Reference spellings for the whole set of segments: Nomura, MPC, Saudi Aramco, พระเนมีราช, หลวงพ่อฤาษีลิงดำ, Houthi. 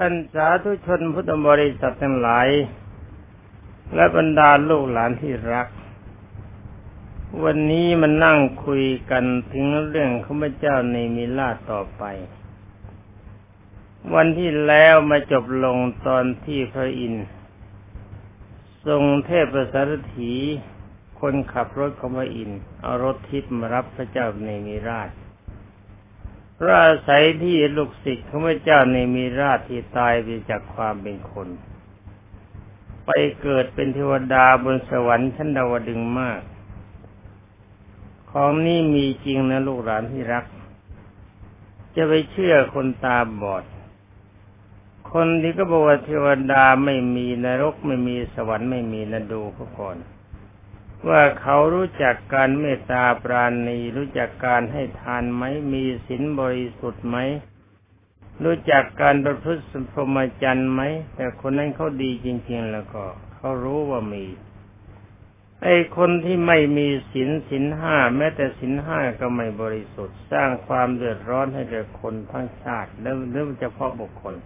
ท่านสาธุชนพุทธบริษัททั้งหลายและบรรดาลูกหลานที่รักวันนี้มันนั่งคุยกันถึงเรื่องข้าพเจ้าในมิลาต่อไปวันที่แล้วมาจบลงตอนที่พระอินทร์ทรงเทพสารถีคนขับรถของพระอินทร์เอารถทิพย์มารับพระเจ้าในมิราชเพราะอาศัยที่ลูกศิษย์ของพระเจ้าในมิราชที่ตายไปจากความเป็นคนไปเกิดเป็นเทวดาบนสวรรค์ชั้นดาวดึงส์มากของนี้มีจริงนะลูกหลานที่รักจะไปเชื่อคนตาบอดคนที่ก็บอกว่าเทวดาไม่มีนรกไม่มีสวรรค์ไม่มีนะดูเขาก่อนว่าเขารู้จักการเมตตาปราณีรู้จักการให้ทานไหมมีศีลบริสุทธิ์ไหมรู้จักการประพฤติพรหมจรรย์ไหมแต่คนนั้นเขาดีจริงๆแล้วก็เขารู้ว่ามีไอ้คนที่ไม่มีศีลห้าแม้แต่ศีลห้าก็ไม่บริสุทธิ์สร้างความเดือดร้อนให้แก่คนทั้งชาติและเรื่องเฉพาะบุคคล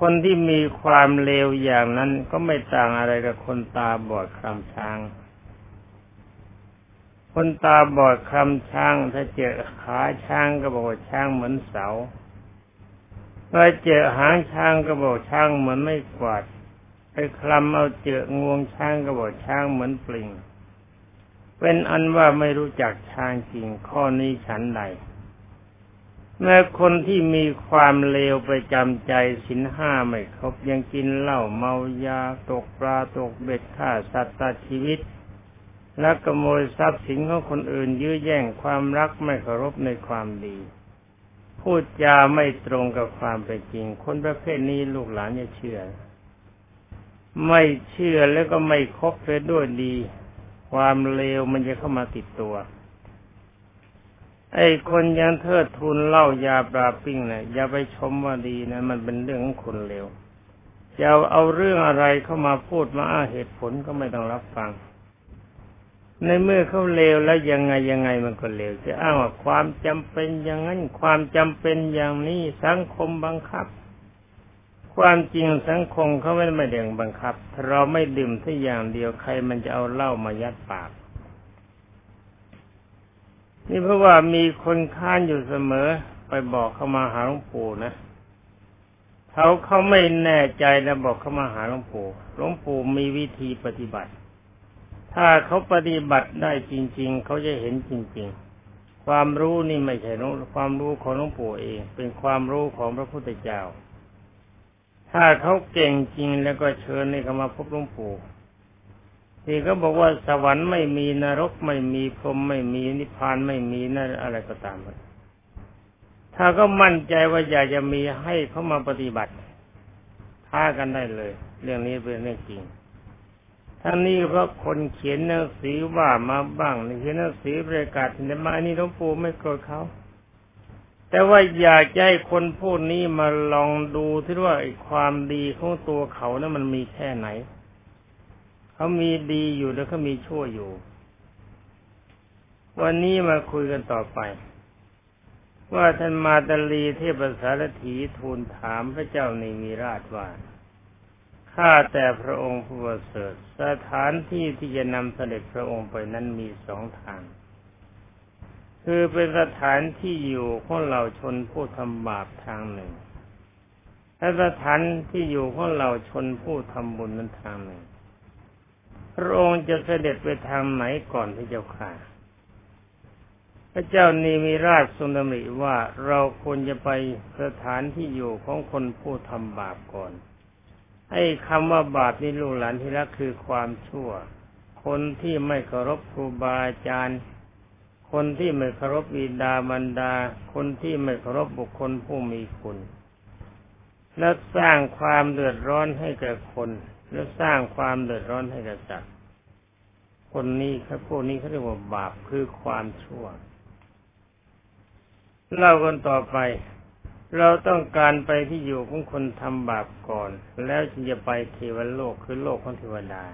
คนที่มีความเลวอย่างนั้นก็ไม่ต่างอะไรกับคนตาบอดคลำช้างคนตาบอดคลำช้างถ้าเจอขาช้างก็บอกว่าช้างเหมือนเสาถ้าเจอหางช้างก็บอกช้างเหมือนไม้กวาดไปคลำเอาเจองวงช้างก็บอกช้างเหมือนปลิงเป็นอันว่าไม่รู้จักช้างจริงข้อนี้ฉันใดเมื่อคนที่มีความเลวประจำใจศีลห้าไม่ครบยังกินเหล้าเมายาตกปลาตกเบ็ดฆ่าสัตว์ตัดชีวิตและขโมยทรัพย์สินของคนอื่นยื้อแย่งความรักไม่เคารพในความดีพูดจาไม่ตรงกับความเป็นจริงคนประเภทนี้ลูกหลานอย่าเชื่อไม่เชื่อแล้วก็ไม่คบไปด้วยดีความเลวมันจะเข้ามาติดตัวไอ้คนยังเทิดทูนเหล้ายาปลาปิ้งเนี่ยอย่าไปชมว่าดีนะมันเป็นเรื่องของคนเลวจะเอาเรื่องอะไรเข้ามาพูดมาอ้างเหตุผลก็ไม่ต้องรับฟังในเมื่อเขาเลวแล้วยังไงมันก็เลวจะอ้างว่าความจำเป็นอย่างนั้นความจำเป็นอย่างนี้สังคมบังคับความจริงสังคมเขาไม่ได้บังคับถ้าเราไม่ดื่มสักอย่างเดียวใครมันจะเอาเหล้ามายัดปากนี่เพราะว่ามีคนค้านอยู่เสมอไปบอกเขามาหาหลวงปู่นะเขาไม่แน่ใจแล้วบอกเขามาหาหลวงปู่หลวงปู่มีวิธีปฏิบัติถ้าเขาปฏิบัติได้จริงๆเขาจะเห็นจริงๆความรู้นี่ไม่ใช่ความรู้ของหลวงปู่เองเป็นความรู้ของพระพุทธเจ้าถ้าเขาเก่งจริงแล้วก็เชิญให้เขามาพบหลวงปู่ที่เขาบอกว่าสวรรค์ไม่มีนรกไม่มีพรหมไม่มีนิพพานไม่มีนั่นอะไรก็ตามถ้าก็มั่นใจว่าอยากจะมีให้เขามาปฏิบัติท้ากันได้เลยเรื่องนี้เป็นเรื่องจริงทั้งนี้เพราะคนเขียนหนังสือว่ามาบ้างเขียนหนังสือประกาศธรรมะนี่หลวงปู่ไม่โกรธเขาแต่ว่าอยากจะให้คนพวกนี้มาลองดูที่ว่าไอ้ความดีของตัวเขานั้นมันมีแค่ไหนเขามีดีอยู่แล้วเขามีชั่วอยู่วันนี้มาคุยกันต่อไปว่าท่านมาตลีเทพสารถีทูลถามพระเจ้าในมิราชว่าข้าแต่พระองค์ผู้ประเสริฐสถานที่ที่จะนำเสด็จพระองค์ไปนั้นมีสองทางคือเป็นสถานที่อยู่ของเหล่าชนผู้ทำบาปทางหนึ่งและสถานที่อยู่ของเหล่าชนผู้ทำบุญนั้นทางหนึ่งพระองค์จะเสด็จไปทางไหนก่อนพระเจ้าค่ะพระเจ้านีมีราชทรงดำริว่าเราควรจะไปสถานที่อยู่ของคนผู้ทำบาปก่อนไอ้คำว่าบาปนี่ลูกหลานที่รักคือความชั่วคนที่ไม่เคารพครูบาอาจารย์คนที่ไม่เคารพบิดามารดาคนที่ไม่เคารพบุคคลผู้มีคุณและสร้างความเดือดร้อนให้แก่คนและสร้างความเดือดร้อนให้แก่สัตว์คนนี้ครับพวกนี้เขาเรียกว่าบาปคือความชั่วเล่ากันต่อไปเราต้องการไปที่อยู่ของคนทำบาปก่อนแล้วจึงจะไปเทวโลกคือโลกของเทวดา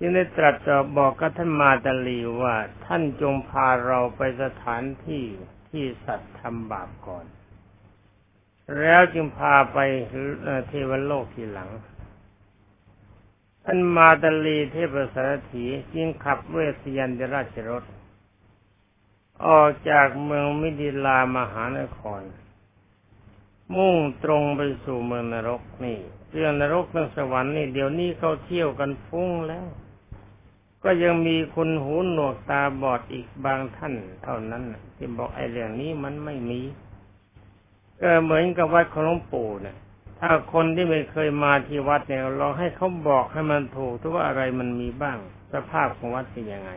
ยังได้ตรัสจะบอกกับท่านมาตลีว่าท่านจงพาเราไปสถานที่ที่สัตว์ทำบาปก่อน แล้วจึงพาไปเทวโลกทีหลังท่านมาตลีเทพสารถีจึงขับเวสยันตราชรถออกจากเมืองมิถิลามหานครมุ่งตรงไปสู่เมืองนรกนี่เรื่องนรกเรื่องสวรรค์นี่เดี๋ยวนี้เขาเที่ยวกันฟุ้งแล้วก็ยังมีคนหูหนวกตาบอดอีกบางท่านเท่านั้นที่บอกไอ้เรื่องนี้มันไม่มีก็เหมือนกับวัดของหลวงปู่นะถ้าคนที่ไม่เคยมาที่วัดเนี่ยเราให้เขาบอกให้มันถูกทุกว่าอะไรมันมีบ้างสภาพของวัดเป็นยังไง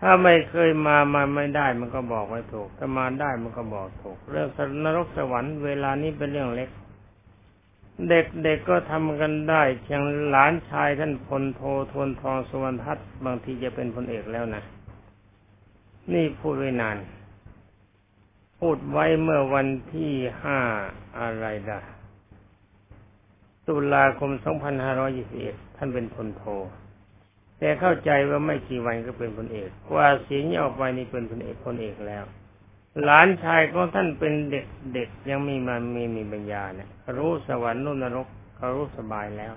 ถ้าไม่เคยมาไม่ได้มันก็บอกไม่ถูกถ้ามาได้มันก็บอกถูกเรื่องนรกสวรรค์เวลานี้เป็นเรื่องเล็กเด็กๆ ก็ทำกันได้อย่างหลานชายท่านพลโททวนทองสุวรรณทัศน์บางทีจะเป็นพลเอกแล้วนะนี่พูดไว้นานพูดไว้เมื่อวันที่5อะไรล่ะตุลาคม2521ท่านเป็นพลโทแต่เข้าใจว่าไม่กี่วันก็เป็นพลเอกกว่าเสียงออกไปนี่เป็นพลเอกแล้วหลานชายของท่านเป็นเด็กๆยังมีปัญญาเนี่ยรู้สวรรค์รู้นรกเขารู้สบายแล้ว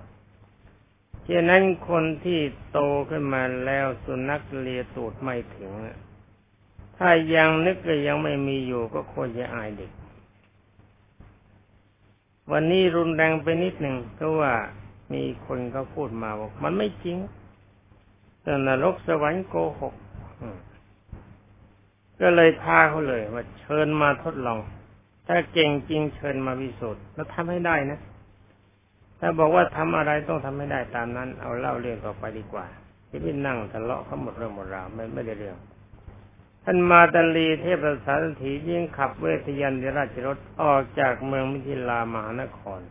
ฉะนั้นคนที่โตขึ้นมาแล้วสุนัขเลียตูดไม่ถึงถ้ายังนึกก็ยังไม่มีอยู่ก็ควรจะอายเด็กวันนี้รุนแรงไปนิดหนึ่งเพราะว่ามีคนเขาพูดมาบอกมันไม่จริงแต่นรกสวรรค์โกหกก็เลยพาเขาเลยว่าเชิญมาทดลองถ้าเก่งจริงเชิญมาพิสูจน์แล้วทำให้ได้นะถ้าบอกว่าทำอะไรต้องทำให้ได้ตามนั้นเอาเล่าเรื่องต่อไปดีกว่าที่พี่นั่งทะเลาะเขาหมดเรื่องหมดราวไม่ได้เรื่องท่านมาตลีเทพสารถียิ่งขับเวทยันตราชรถออกจากเมืองมิถิลามหานคร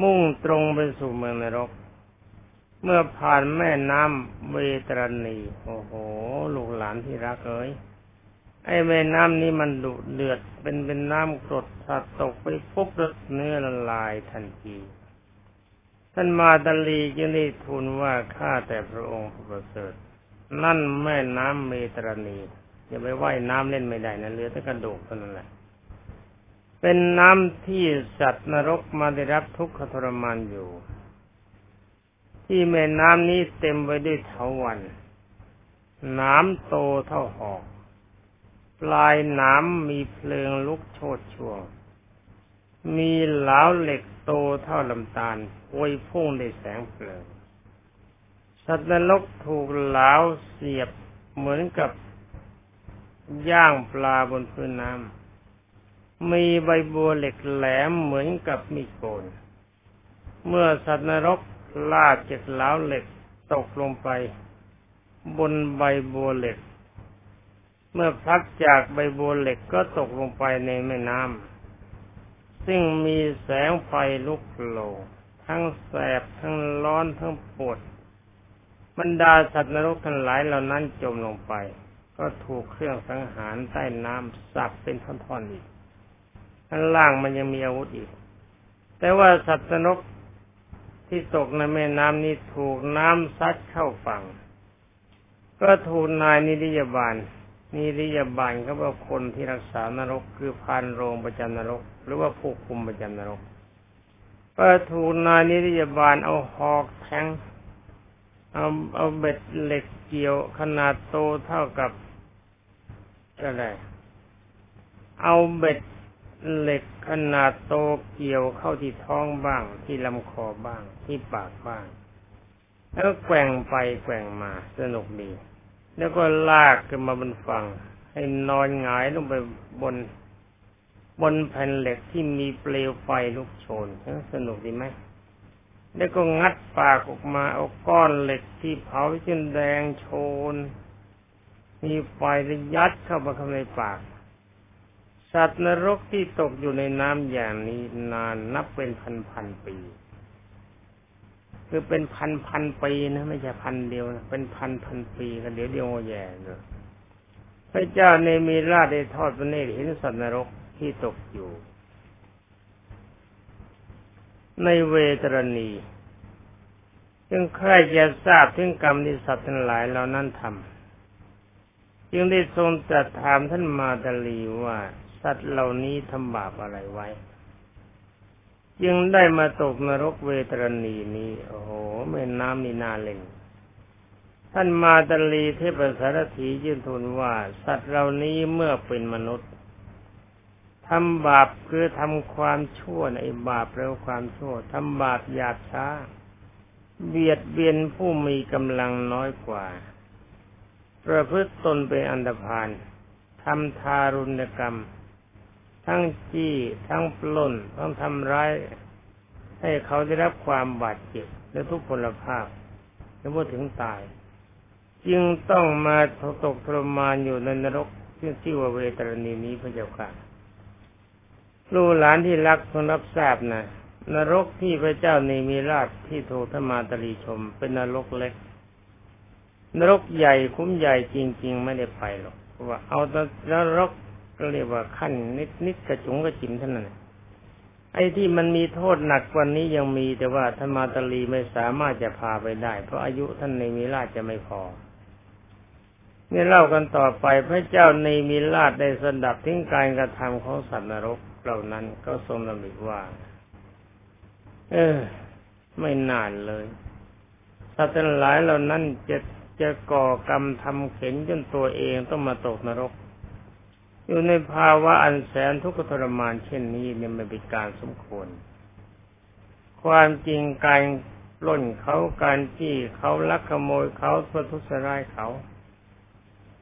มุ่งตรงไปสู่เมืองนรกเมื่อผ่านแม่น้ำเวตรณีโอ้โหลูกหลานที่รักเอ้ยไอ้แม่น้ำนี้มันดุเดือดเป็นน้ำกรดถ้าตกไปปุ๊บเนื้อละลายทันทีท่านมาตลีจึงได้ทูลว่าข้าแต่พระองค์ผู้ประเสริฐนั่นแม่น้ำเวตรณีอย่าไปว่ายน้ำเล่นไม่ได้นะเรือแต่กระโดดเท่านั้นแหละเป็นน้ำที่สัตว์นรกมาได้รับทุกขทรมานอยู่ที่แม่น้ำนี้เต็มไปด้วยเถาวัลย์หนามโตเท่าหอกปลายหนามมีเพลิงลุกโชติช่วงมีเหลาเหล็กโตเท่าลำตาลพวยพุ่งด้วยแสงเพลิงสัตว์นรกถูกเหลาเสียบเหมือนกับย่างปลาบนพื้นน้ำมีใบบัวเหล็กแหลมเหมือนกับมีดโกนเมื่อสัตว์นรกลาดจากเหลาเหล็กตกลงไปบนใบบัวเหล็กเมื่อพลัดจากใบบัวเหล็กก็ตกลงไปในแม่น้ำซึ่งมีแสงไฟลุกโลทั้งแสบทั้งร้อนทั้งปวดบรรดาสัตว์นรกทั้งหลายเหล่านั้นจมลงไปก็ถูกเครื่องสังหารใต้น้ำสับเป็นท่อนๆอีกข้างล่างมันยังมีอาวุธอีกแต่ว่าสัตว์นรกที่ตกในแม่น้ำนี้ถูกน้ำซัดเข้าฝั่งก็ถูกนายนิริยบาลเขาบอกคนที่รักษานรกคือพานโรงประจำนรกหรือว่าผู้คุมประจำนรกก็ถูกนายนิริยบาลเอาหอกแทงเอาเบ็ดเหล็กเกี่ยวขนาดโตเท่ากับอะไรเอาเบ็ดเหล็กขนาดโตเกี่ยวเข้าที่ท้องบ้างที่ลำคอบ้างที่ปากบ้างแล้วแกว่งไปแกว่งมาสนุกดีแล้วก็ลากขึ้นมาบนฝั่งให้นอนหงายลงไปบนแผ่นเหล็กที่มีเปลวไฟลุกโชนสนุกดีไหมแล้วก็งัดปากออกมาเอาก้อนเหล็กที่เผาจนแดงโชนมีไฟระยัดเข้ามาข้างในปากสัตว์นรกที่ตกอยู่ในน้ำอย่างนี้นานนับเป็นพันปีคือเป็นพันปีนะไม่ใช่พันเดียวนะเป็นพันปีกันเดี๋ยวแย่เลยพระเจ้าเนมิราชได้ทอดพระเนตรเห็นสัตว์นรกที่ตกอยู่ในเวตรณีจึงใคร่จะทราบถึงกรรมที่สัตว์ทั้งหลายเหล่านั้นทำจึงได้ทรงตรัสถามท่านมาตลีว่า สัตว์เหล่านี้ทำบาปอะไรไว้จึงได้มาตกนรกเวตรณีนี้โอ้โหแม่น้ำนี่น่าเล่นท่านมาตลีเทพสารถียืนทูลว่าสัตว์เหล่านี้เมื่อเป็นมนุษย์ทำบาปคือทำความชั่วในบาปแล้วความชั่วทำบาปหยาบช้าเบียดเบียนผู้มีกำลังน้อยกว่าประพฤติตนเป็นอันธพาลทำทารุณกรรมทั้งจี้ทั้งปล้นทั้งทำร้ายให้เขาได้รับความบาดเจ็บและทุกพลภาพและเมื่อถึงตายจึงต้องมาตกทรมานอยู่ในนรกที่ชื่อว่าเวตรณีนี้พระเจ้าค่ะลูกหลานที่รักทนรับทราบนะนรกที่พระเจ้าเนมิราชที่โทธมาตรีชมเป็นนรกเล็กนรกใหญ่คุ้มใหญ่จริงๆไม่ได้ไปหรอกเพราะว่าเอาแต่นรกก็เรียกว่าขั้นนิดๆกระจุงกระจิ๋มเท่านั้นไอ้ที่มันมีโทษหนักกว่านี้ยังมีแต่ว่าธรรมาตลีไม่สามารถจะพาไปได้เพราะอายุท่านเนมิราชจะไม่พอนี่เล่ากันต่อไปพระเจ้าเนมิราชได้สดับถึงการกระทำของสัตว์นรกเหล่านั้นก็ทรงดำริว่าไม่นานเลยสัตว์ทั้งหลายเหล่านั้นจะก่อกรรมทำเข็ญจนตัวเองต้องมาตกนรกอยู่ในภาวะอันแสนทุกข์ทรมานเช่นนี้เนี่ยไม่เป็นการสมควรความจริงการปล้นเขาการจี้เขาลักขโมยเขาประทุษร้ายเขา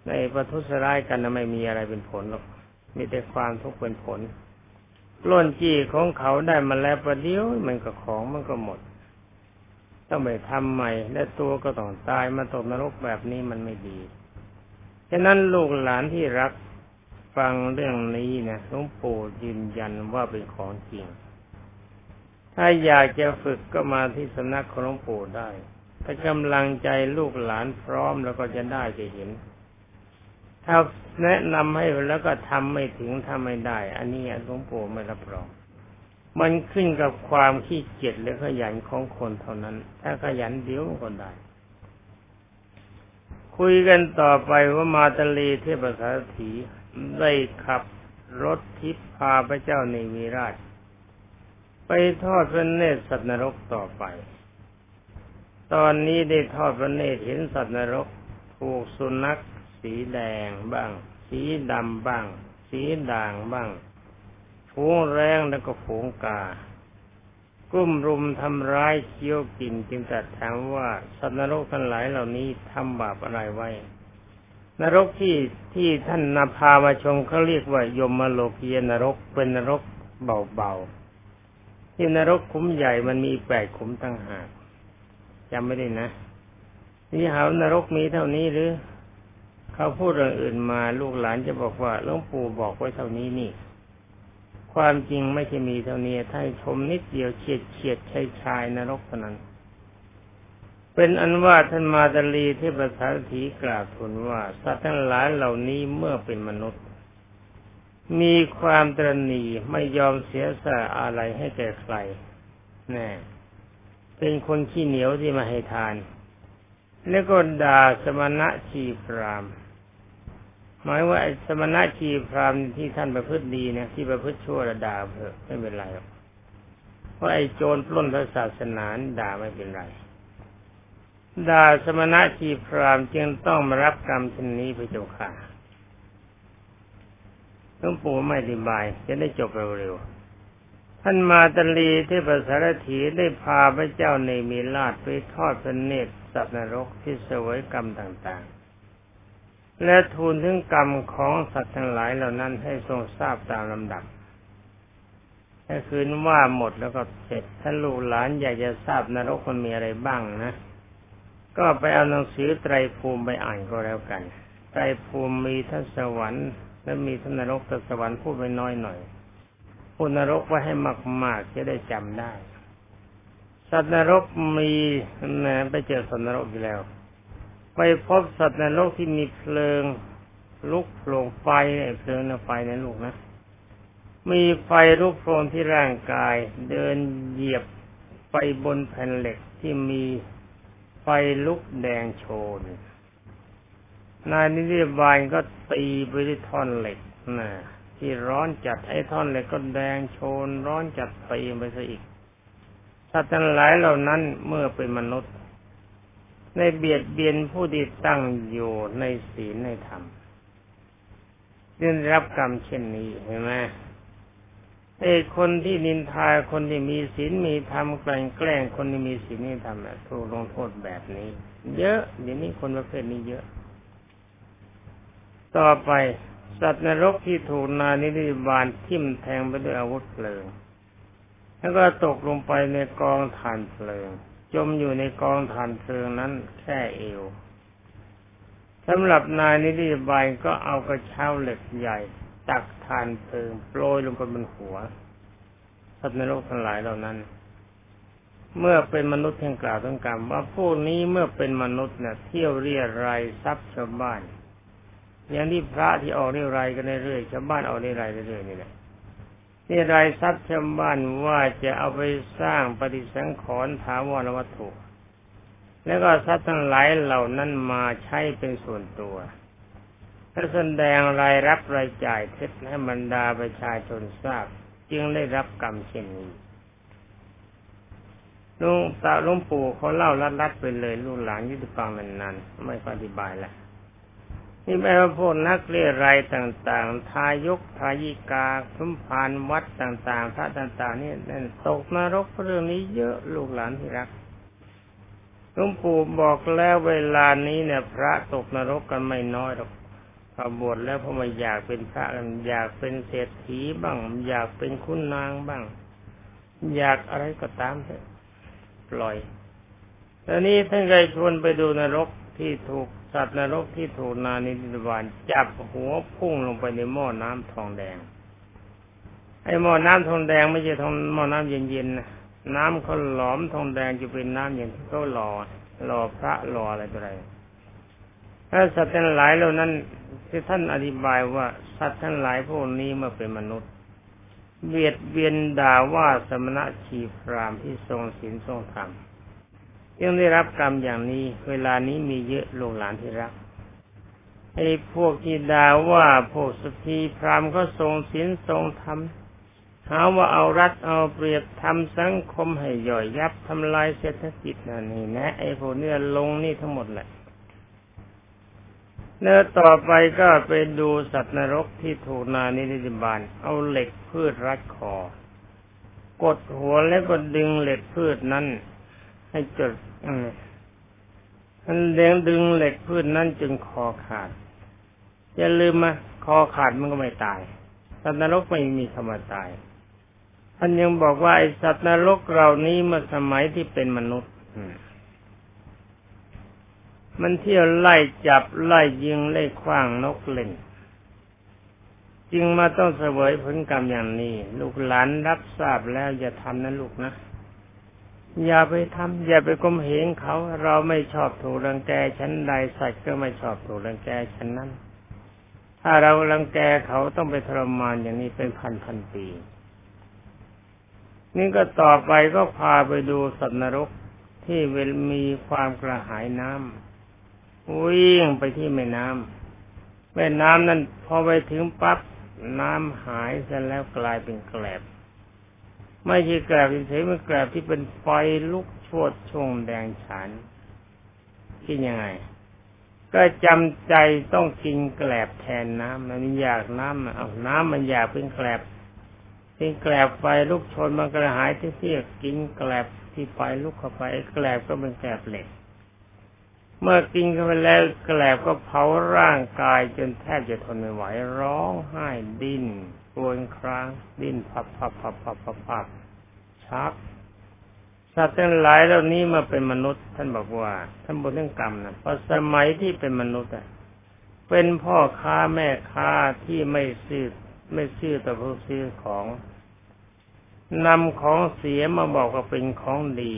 ในประทุษร้ายกันไม่มีอะไรเป็นผลหรอกมีแต่ความทุกข์เป็นผลปล้นจี้ของเขาได้มาแล้วประเดี๋ยวมันก็ของมันก็หมดต้องไปทำใหม่และตัวก็ต้องตายมาตกนรกแบบนี้มันไม่ดีฉะนั้นลูกหลานที่รักฟังเรื่องนี้นะหลวงปู่ยืนยันว่าเป็นของจริงถ้าอยากจะฝึกก็มาที่สำนักของหลวงปู่ได้ถ้ากำลังใจลูกหลานพร้อมแล้วก็จะได้จะเห็นถ้าแนะนำให้แล้วก็ทำไม่ถึงทำไม่ได้อันนี้หลวงปู่ไม่รับรองมันขึ้นกับความขี้เกียจและขยันของคนเท่านั้นถ้าขยันเดี๋ยวก็ได้คุยกันต่อไปว่ามาตลีเทพสารถีได้ขับรถทิพย์พาพระเจ้าเนมิราชไปทอดพระเนตรสัตว์นรกต่อไปตอนนี้ได้ทอดพระเนตรเห็นสัตว์นรกถูกสุนัขสีแดงบ้างสีดำบ้างสีด่างบ้างฝูงแร้งแล้วก็ฝูงกากุ้มรุมทำร้ายเคี้ยวกินจึงตรัสถามว่าสัตว์นรกทั้งหลายเหล่านี้ทำบาปอะไรไว้นรกที่ท่านนาพามาชมเขาเรียกว่ายมโลกียนรกเป็นนรกเบาๆที่นรกขุมใหญ่มันมี8ขุมต่างหากจำไม่ได้นะนี่หาวนรกมีเท่านี้หรือเขาพูดเรื่องอื่นมาลูกหลานจะบอกว่าหลวงปู่บอกไว้เท่านี้นี่ความจริงไม่ใช่มีเท่านี้ถ้าชมนิดเดียวเฉียดเฉียดชายนรกเท่านั้นเป็นอันว่าท่านมาตลีเทพสารถีกล่าวทูลว่าสัตว์ทั้งหลายเหล่านี้เมื่อเป็นมนุษย์มีความตระหนี่ไม่ยอมเสียสละอะไรให้แก่ใครแน่เป็นคนขี้เหนียวที่มาให้ทานแล้วก็ด่าสมณะชีพรามหมายว่าสมณะชีพรามที่ท่านประพฤติดีนะที่ประพฤติชั่วระด่าเถอะไม่เป็นไรหรอกเพราะไอ้โจรปล้นพระศาสนาด่าไม่เป็นไรด่าสมณะชีพรามจึงต้องมารับกรรมเช่นนี้พระเจ้าค่ะหลวงปู่ไม่อธิบายจะได้จบเร็วๆท่านมาตลีเทพสารถีได้พาพระเจ้าเนมิราชไปทอดพระเนตรสัตว์นรกที่เสวยกรรมต่างๆและทูลถึงกรรมของสัตว์ทั้งหลายเหล่านั้นให้ทรงทราบตามลำดับถ้าคืนว่าหมดแล้วก็เสร็จท่านลูกหลานอยากจะทราบนรกมันมีอะไรบ้างนะก็ไปเอาหนังสือไตรภูมิไปอ่านก็แล้วกันไตรภูมิมีทั้งสวรรค์และมีทั้งนรกแต่สวรรค์พูดไปน้อยหน่อยพูดนรกไว้ให้มากๆจะได้จำได้สัตว์นรกมีไปเจอสัตว์นรกอยู่แล้วไปพบสัตว์นรกที่มีเพลิงลุกโผล่ไฟเพลิงไฟในลูกนะมีไฟลุกโผล่ที่ร่างกายเดินเหยียบไปบนแผ่นเหล็กที่มีไฟลุกแดงโชนนายนิรบาลก็ตีไปด้วยท่อนเหล็กนะ ที่ร้อนจัดไอ้ท่อนเหล็กก็แดงโชนร้อนจัดไปไปซะอีกสัตว์ทั้งหลายเหล่านั้นเมื่อเป็นมนุษย์ในเบียดเบียนผู้ที่ตั้งอยู่ในศีลในธรรมได้รับกรรมเช่นนี้เห็นไหมไอ้คนที่นินทาคนที่มีศีลมีธรรมแกล้งคนที่มีศีลมีธรรมน่ะถูกลงโทษแบบนี้เยอะเดี๋ยวนี้คนประเภทนี้เยอะต่อไปสัตว์นรกที่ถูกนายนิติบาลทิ่มแทงไปด้วยอาวุธเพลิงแล้วก็ตกลงไปในกองถ่านเพลิงจมอยู่ในกองถ่านเพลิงนั้นแค่เอวสำหรับนายนิติบาลก็เอากระเช้าเหล็กใหญ่ตักถ่านเพลิงโปรยลงไปบนหัวสัตว์นรกทั้งหลายเหล่านั้นเมื่อเป็นมนุษย์เพียงกล่าวต้องการว่าพวกนี้เมื่อเป็นมนุษย์เนี่ยเที่ยวเรี่ยไรทรัพย์ชาวบ้านอย่างที่พระที่ออกเรี่ยไรกันเรื่อยชาวบ้านออกเรี่ยไรเรื่อยนี่แหละเรี่ยไรทรัพย์ชาวบ้านว่าจะเอาไปสร้างปฏิสังขรณ์ถาวรวัตถุแล้วก็ทรัพย์ทั้งหลายเหล่านั้นมาใช้เป็นส่วนตัวและแสดงรายรับรายจ่ายเท็จให้บรรดาประชาชนทราบจึงได้รับกรรมเช่นนี้หลวงปู่เขาเล่าลัดๆไปเลยลูกหลานยึดฟังนานๆไม่อธิบายแล้วนี่แปลว่าพวกนักเล่ไรต่างๆทายกทายิกาสัมภารวัดต่างๆพระต่างๆนี่ตกนรกเรื่องนี้เยอะลูกหลานที่รักหลวงปู่บอกแล้วเวลานี้เนี่ยพระตกนรกกันไม่น้อยหรอกพอบวชแล้วพอมาอยากเป็นพระกันอยากเป็นเศรษฐีบ้างอยากเป็นคุณนางบ้างอยากอะไรก็ตามเถอะปล่อยตอนนี้ท่านก็ชวนไปดูนรกที่ถูกสัตว์นรกที่ถูกนานิติบาลจับหัวพุ่งลงไปในหม้อน้ำทองแดงไอ้หม้อน้ำทองแดงไม่ใช่ทองหม้อน้ำเย็นๆนะน้ำเขาหลอมทองแดงจะเป็นน้ำเย็นเขาหล่อพระหล่ออะไรต่ออะไรถ้าสัตว์ทั้งหลายเหล่านั้นที่ท่านอธิบายว่าสัตว์ทั้งหลายพวกนี้มาเป็นมนุษย์เบียดเบียนด่าว่าสมณะชีพรามที่ทรงศีลทรงธรรมยังได้รับกรรมอย่างนี้เวลานี้มีเยอะลูกหลานที่รักไอ้พวกที่ด่าว่าพวกสตรีพรามก็ทรงศีลทรงธรรมหาว่าเอารัดเอาเปรียบทำสังคมให้ย่อยยับทำลายเศรษฐกิจนั่นนี่นะไอ้พวกเนื้อลงนี่ทั้งหมดแหละเนื้อต่อไปก็ไปดูสัตว์นรกที่ถูกนานิติบาลเอาเหล็กพืชรัดคอกดหัวแล้วก็ดึงเหล็กพืชนั้นให้จดมันเลี้ยงดึงเหล็กพืชนั้นจนคอขาดอย่าลืมนะคอขาดมันก็ไม่ตายสัตว์นรกไม่มีคำว่าตายท่านยังบอกว่าไอ้สัตว์นรกเหล่านี้เมื่อสมัยที่เป็นมนุษย์มันเที่ยวไล่จับไล่ยิงไล่ขว้างนกเล่นจึงมาต้องเสวยผลกรรมอย่างนี้ลูกหลานรับทราบแล้วอย่าทำนะลูกนะอย่าไปทำอย่าไปก้มเหงเขาเราไม่ชอบถูกรังแกชั้นใดสัตว์ก็ไม่ชอบถูกรังแกชั้นนั้นถ้าเรารังแกเขาต้องไปทรมานอย่างนี้เป็นพันปีนี่ก็ต่อไปก็พาไปดูสัตว์นรกที่เวลมีความกระหายน้ำวิ่งไปที่แม่น้ำนั้นพอไปถึงปั๊บน้ำหายเสร็จแล้วกลายเป็นแกลบไม่ใช่แกลบเฉยๆมันแกลบที่เป็นไฟลุกโชติชงแดงฉานกินยังไงก็จำใจต้องกินแกลบแทนน้ำมันอยากน้ำเอาน้ำมันอยากเป็นแกลบไฟลุกชนมันกระหายที่เสียกินแกลบที่ไฟลุกเข้าไปแกลบก็เป็นแกลบเหล็กเมื่อกินเข้าไปแล้วแกลบก็เผาร่างกายจนแทบจะทนไม่ไหวร้องไห้ดิ้นโกรนครางดิ้นพับชักสัตว์ทั้งหลายเหล่านี้มาเป็นมนุษย์ท่านบอกว่าท่านบุญเรื่องกรรมนะเพราะสมัยที่เป็นมนุษย์เป็นพ่อค้าแม่ค้าที่ไม่ซื้อแต่ผู้ซื้อของนำของเสียมาบอกว่าเป็นของดี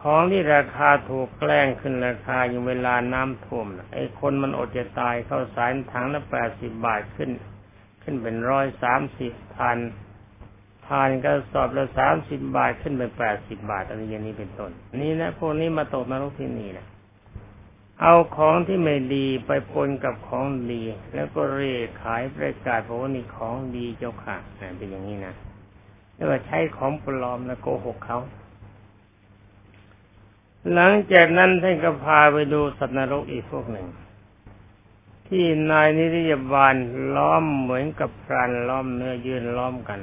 ของที่ราคาถูกแกล้งขึ้นราคาอยู่เวลาน้ำท่วมไอ้คนมันอดจะตายเข้าสารถังละ80บาทขึ้นเป็น130ทานก็สอบละ30บาทขึ้นเป็น80บาทอะไรอย่างนี้เป็นต้นนี่นะพวกนี้มาตกนรกที่นี่นะ เอาของที่ไม่ดีไปปนกับของดีแล้วก็เร่ขายประกาศว่านี่ของดีเจ้าค่ะเป็นอย่างนี้นะแล้วใช้ของปลอมแล้วโกหกเขาหลังจากนั้นท่านก็พาไปดูสัตว์นรกอีกพวกหนึ่งที่นายนิติบาลล้อมเหมือนกับพรานล้อมเนื้อยืนล้อมกัน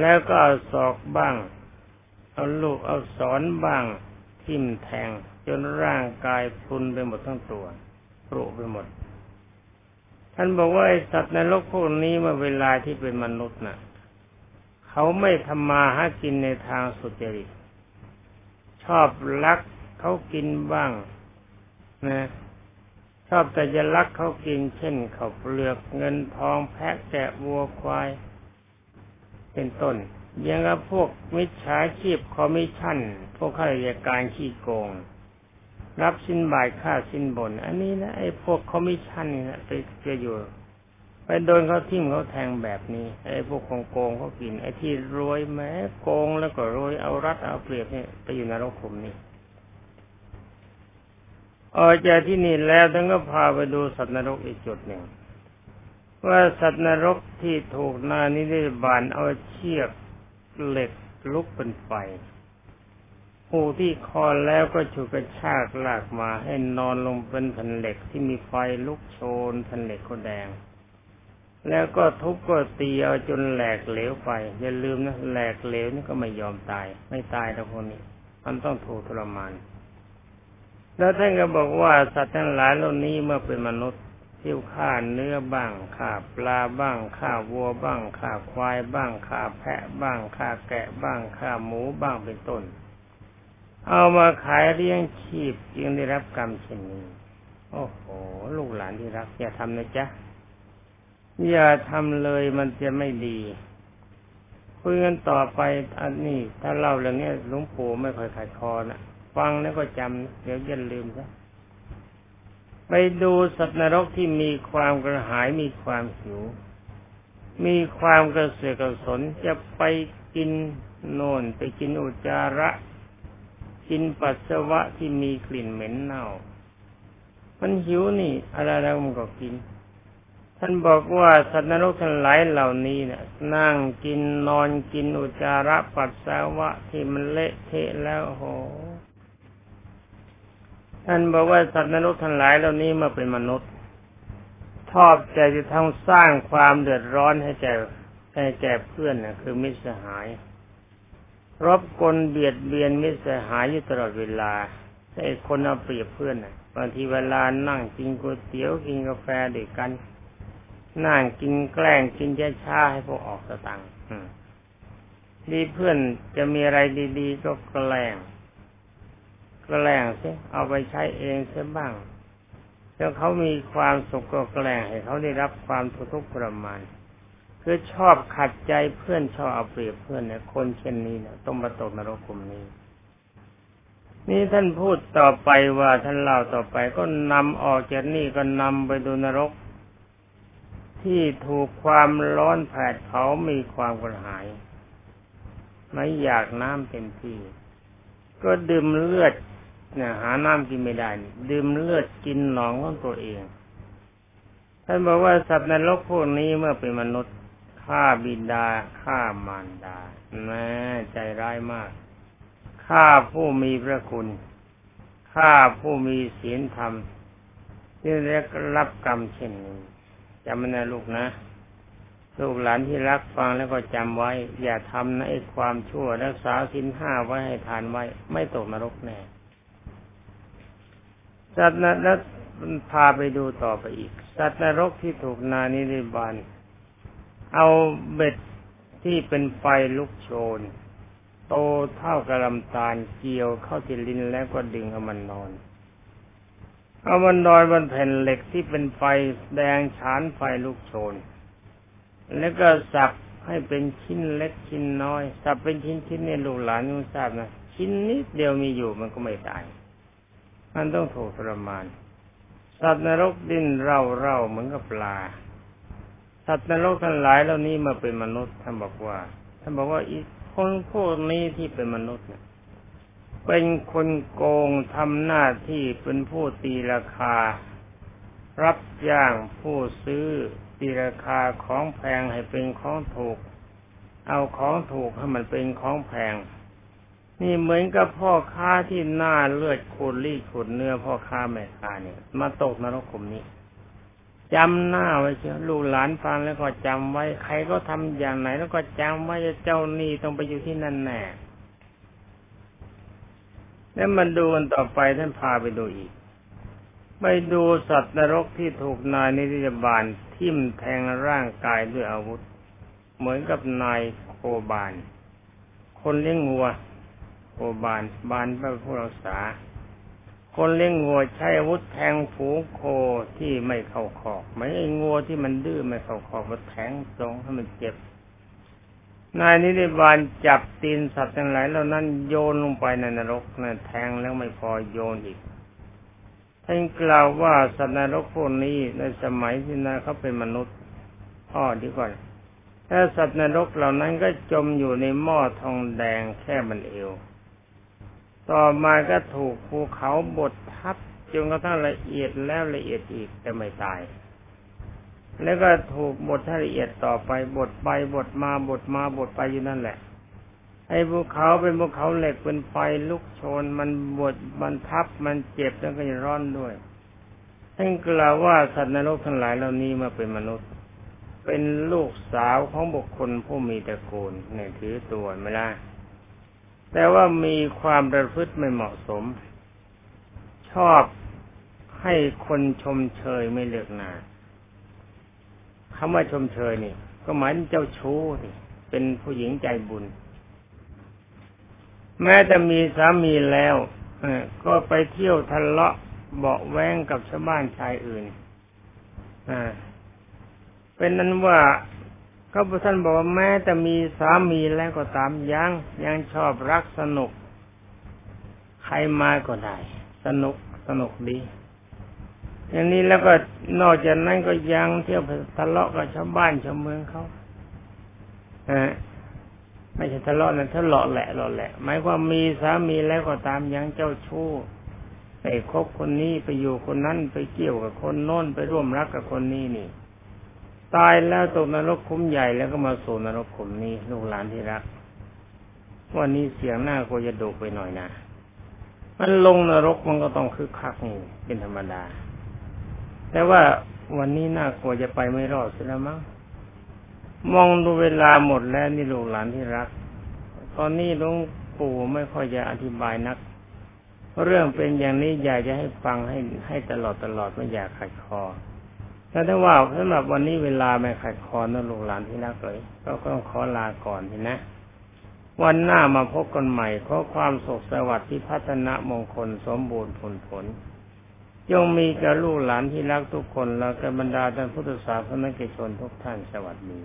แล้วก็เอาศอกบ้างเอาลูกเอาศรบ้างทิ่มแทงจนร่างกายพรุนไปหมดทั้งตัวปรุไปหมดท่านบอกว่าไอ้สัตว์นรกพวกนี้เมื่อเวลาที่เป็นมนุษย์น่ะเขาไม่ทำมาหากินในทางสุจริตชอบลักเขากินบ้างนะชอบแต่จะลักเขากินเช่นข้าวเปลือกเงินทองแพะแกะวัวควายเป็นต้นอย่างกับพวกมิจฉาชีพคอมมิชชั่นพวกข้าราชการขี้โกงรับสินบาทค่าสินบนอันนี้นะไอ้พวกคอมมิชชั่นนี่นะไปอยู่ไปโดนเขาทิ่มเขาแทงแบบนี้ไอ้พวกของโกงเขากินไอ้ที่รวยแม้โกงแล้วก็รวยเอารัดเอาเปรียบเนี่ยไปอยู่นรกขุมนี้ออกจากที่นี่แล้วท่านก็พาไปดูสัตว์นรกอีกจุดหนึ่งว่าสัตว์นรกที่ถูกนายนิติบาลเอาเชือกเหล็กลุกเป็นไฟผูกที่คอแล้วก็ฉุดกระชากลากมาให้นอนลงเป็นแผ่นเหล็กที่มีไฟลุกโชนแผ่นเหล็กก็แดงแล้วก็ทุบก็ตีเอาจนแหลกเหลวไปอย่าลืมนะแหลกเหลวนี่ก็ไม่ยอมตายไม่ตายนะคนนี้มันต้องถูกทรมานแล้วท่านก็บอกว่าสัตว์ทั้งหลายเหล่านี้เมื่อเป็นมนุษย์เที่ยวฆ่าเนื้อบ้างฆ่าปลาบ้างฆ่าวัวบ้างฆ่าควายบ้างฆ่าแพะบ้างฆ่าแกะบ้างฆ่าหมูบ้างเป็นต้นเอามาขายเลี้ยงชีพจึงได้รับกรรมเช่นนี้โอ้โหลูกหลานที่รักอย่าทำนะจ๊ะอย่าทำเลยมันจะไม่ดีคุยกันต่อไปอันนี้ถ้าเล่าเรื่องนี้หลวงปู่ไม่ค่อยขัดคอนะฟังแล้วก็จำเดี๋ยวจะลืมซะไปดูสัตว์นรกที่มีความกระหายมีความหิวมีความกระเสือกกระสนจะไปกินโน่นไปกินอุจจาระกินปัสสาวะที่มีกลิ่นเหม็นเน่ามันหิวนี่อะไรแล้วมันก็กินท่านบอกว่าสัตว์นรกทั้งหลายเหล่านี้นะนั่งกินนอนกินอุจจาระปัสสาวะที่มันเละเทะแล้วโหท่านบอกว่าสัตว์นรกทั้งหลายเหล่านี้มาเป็นมนุษย์ชอบใจจะทั้งสร้างความเดือดร้อนให้แก่เพื่อนนะคือมิตรสหายรบกวนเบียดเบียนมิตรสหายอยู่ตลอดเวลาไอ้คนเอาเปรียบเพื่อนนะบางทีเวลานั่งกินก๋วยเตี๋ยวกินกาแฟด้วยกันนั่งกินแกล้งกินช้าๆให้พวกออกสตังค์ดีเพื่อนจะมีอะไรดีๆก็แกล้งสิเอาไปใช้เองซะบ้างแล้วเขามีความสุขก็แกล้งให้เขาได้รับความทุกข์ทรมานคือชอบขัดใจเพื่อนชอบเอาเปรียบเพื่อนเนี่ยคนเช่นนี้เนี่ยต้องมาตกนรกกลุ่มนี้นี่ท่านพูดต่อไปว่าท่านเล่าต่อไปก็นำออกจากนี่ก็นำไปดูนรกที่ถูกความร้อนแผดเผามีความกระหายไม่อยากน้ำเต็มที่ก็ดื่มเลือดเนี่ยหาน้ำกินไม่ได้ดื่มเลือดกินหนองของตัวเองท่านบอกว่าสัตว์นรกพวกนี้เมื่อเป็นมนุษย์ฆ่าบิดาฆ่ามารดาแม่ใจร้ายมากฆ่าผู้มีพระคุณฆ่าผู้มีศีลธรรมที่ได้รับกรรมเช่นนี้จำนะลูกนะลูกหลานที่รักฟังแล้วก็จำไว้อย่าทำนะไอ้ความชั่วรักษาศีลห้าไว้ให้ทานไว้ไม่ตกนรกแน่สัตว์นรกพาไปดูต่อไปอีกสัตว์นรกที่ถูกนายนิติบาลเอาเบ็ดที่เป็นไฟลุกโชนโตเท่ากระลำตาลเกี่ยวเข้าที่ลิ้นแล้วก็ดึงเอามันนอนบนแผ่นเหล็กที่เป็นไฟแดงฉานไฟลุกโชนแล้วก็สับให้เป็นชิ้นเล็กชิ้นน้อยสับเป็นชิ้นๆเนี่ยลูกหลานนี่ทราบนะชิ้นนิดเดียวมีอยู่มันก็ไม่ตายมันต้องถูกทรมานสัตว์นรกดิ้นเร่าๆเหมือนกับปลาสัตว์นรกทั้งหลายเหล่านี้มาเป็นมนุษย์ท่านบอกว่าอีกคนพวกนี้ที่เป็นมนุษย์เนี่ย เป็นคนโกงทำหน้าที่เป็นผู้ตีราคารับจ้างผู้ซื้อตีราคาของแพงให้เป็นของถูกเอาของถูกให้มันเป็นของแพงนี่เหมือนกับพ่อค้าที่หน้าเลือดขุ่นรีดขุ่นเนื้อพ่อค้าแม่ค้าเนี่ยมาตกนรกขุมนี้จำหน้าไว้เชียวลูกหลานฟังแล้วก็จำไว้ใครก็ทำอย่างไหนแล้วก็จำไว้เจ้าหนี้ต้องไปอยู่ที่นั่นแน่แล้วมันดูกันต่อไปท่านพาไปดูอีกไปดูสัตว์นรกที่ถูกนายนิยบาลทิ่มแทงร่างกายด้วยอาวุธเหมือนกับนายโคบานคนเลี้ยงวัวโคบานบานเป็นผู้รักษาคนเลี้ยงวัวใช้อาวุธแทงฝูงโคที่ไม่เข้าคอกไม่ไอ้งัวที่มันดื้อไม่เข้าคอกก็แทงตรงให้มันเจ็บนายนิติบาลจับตีนสัตว์ทั้งหลายเหล่านั้นโยนลงไปในนรกนะแทงแล้วไม่พอโยนอีกท่านกล่าวว่าสัตว์นรกพวกนี้ในสมัยที่นาเขาเป็นมนุษย์อ้อดีกว่าถ้าสัตว์นรกเหล่านั้นก็จมอยู่ในหม้อทองแดงแค่บันเอวต่อมาก็ถูกภูเขาบดทับจนกระทั่งละเอียดแล้วละเอียดอีกแต่ไม่ตายแล้วก็ถูกบดให้ละเอียดต่อไปบดไปบดมาบดมาบดไปอยู่นั่นแหละไอ้ภูเขาเป็นภูเขาเหล็กเป็นไฟลุกโชนมันบดมันทับมันเจ็บแล้วก็ร้อนด้วยท่านกล่าวว่าสัตว์นรกทั้งหลายเหล่านี้มาเป็นมนุษย์เป็นลูกสาวของบุคคลผู้มีตระกูลเนี่ยถือตัวไม่ได้แต่ว่ามีความประพฤติไม่เหมาะสมชอบให้คนชมเชยไม่เลือกหน้าคำว่าชมเชยนี่ก็หมายถึงเจ้าชู้เป็นผู้หญิงใจบุญแม้แต่มีสามีแล้วก็ไปเที่ยวทะเลาะเบาะแว้งกับชาวบ้านชายอื่นเป็นนั้นว่าก็พระท่านบอกว่าแม้แต่มีสามีแล้วก็ตามยังชอบรักสนุกใครมาก็ได้สนุกสนุกดีอย่างนี้แล้วก็นอกจากนั้นก็ยังเที่ยวทะเลาะกับชาวบ้านชาวเมืองเขาไม่ใช่ทะเลาะนะทะเลาะแหละหล่อแหละหมายความมีสามีแล้วก็ตามยังเจ้าชู้ไปคบคนนี้ไปอยู่คนนั้นไปเกี่ยวกับคนโน้นไปร่วมรักกับคนนี้นี่ตายแล้วตกนรกขุมใหญ่แล้วก็มาสู่นรกขุมนี้ลูกหลานที่รักวันนี้เสียงหน้าก็จะดุไปหน่อยนะมันลงนรกมันก็ต้องคึกคักนี่เป็นธรรมดาแต่ว่าวันนี้หน้ากลัวจะไปไม่รอดซะแล้วมั้งมองดูเวลาหมดแล้วนี่ลูกหลานที่รักตอนนี้หลวงปู่ไม่ค่อยจะอธิบายนักเรื่องเป็นอย่างนี้อยากจะให้ฟังให้ตลอดไม่อยากขัดคอแต่ว่าสำหรับวันนี้เวลาไม่ขัดคอนะลูกหลานที่รักเลยก็ต้องขอลาก่อนทีนะวันหน้ามาพบกันใหม่ขอความสุขสวัสดิ์ที่พัฒนามงคลสมบูรณ์ผลจงมีแก่ลูกหลานที่รักทุกคนและกับบรรดาท่านพุทธศาสนิกชนทุกท่านสวัสดี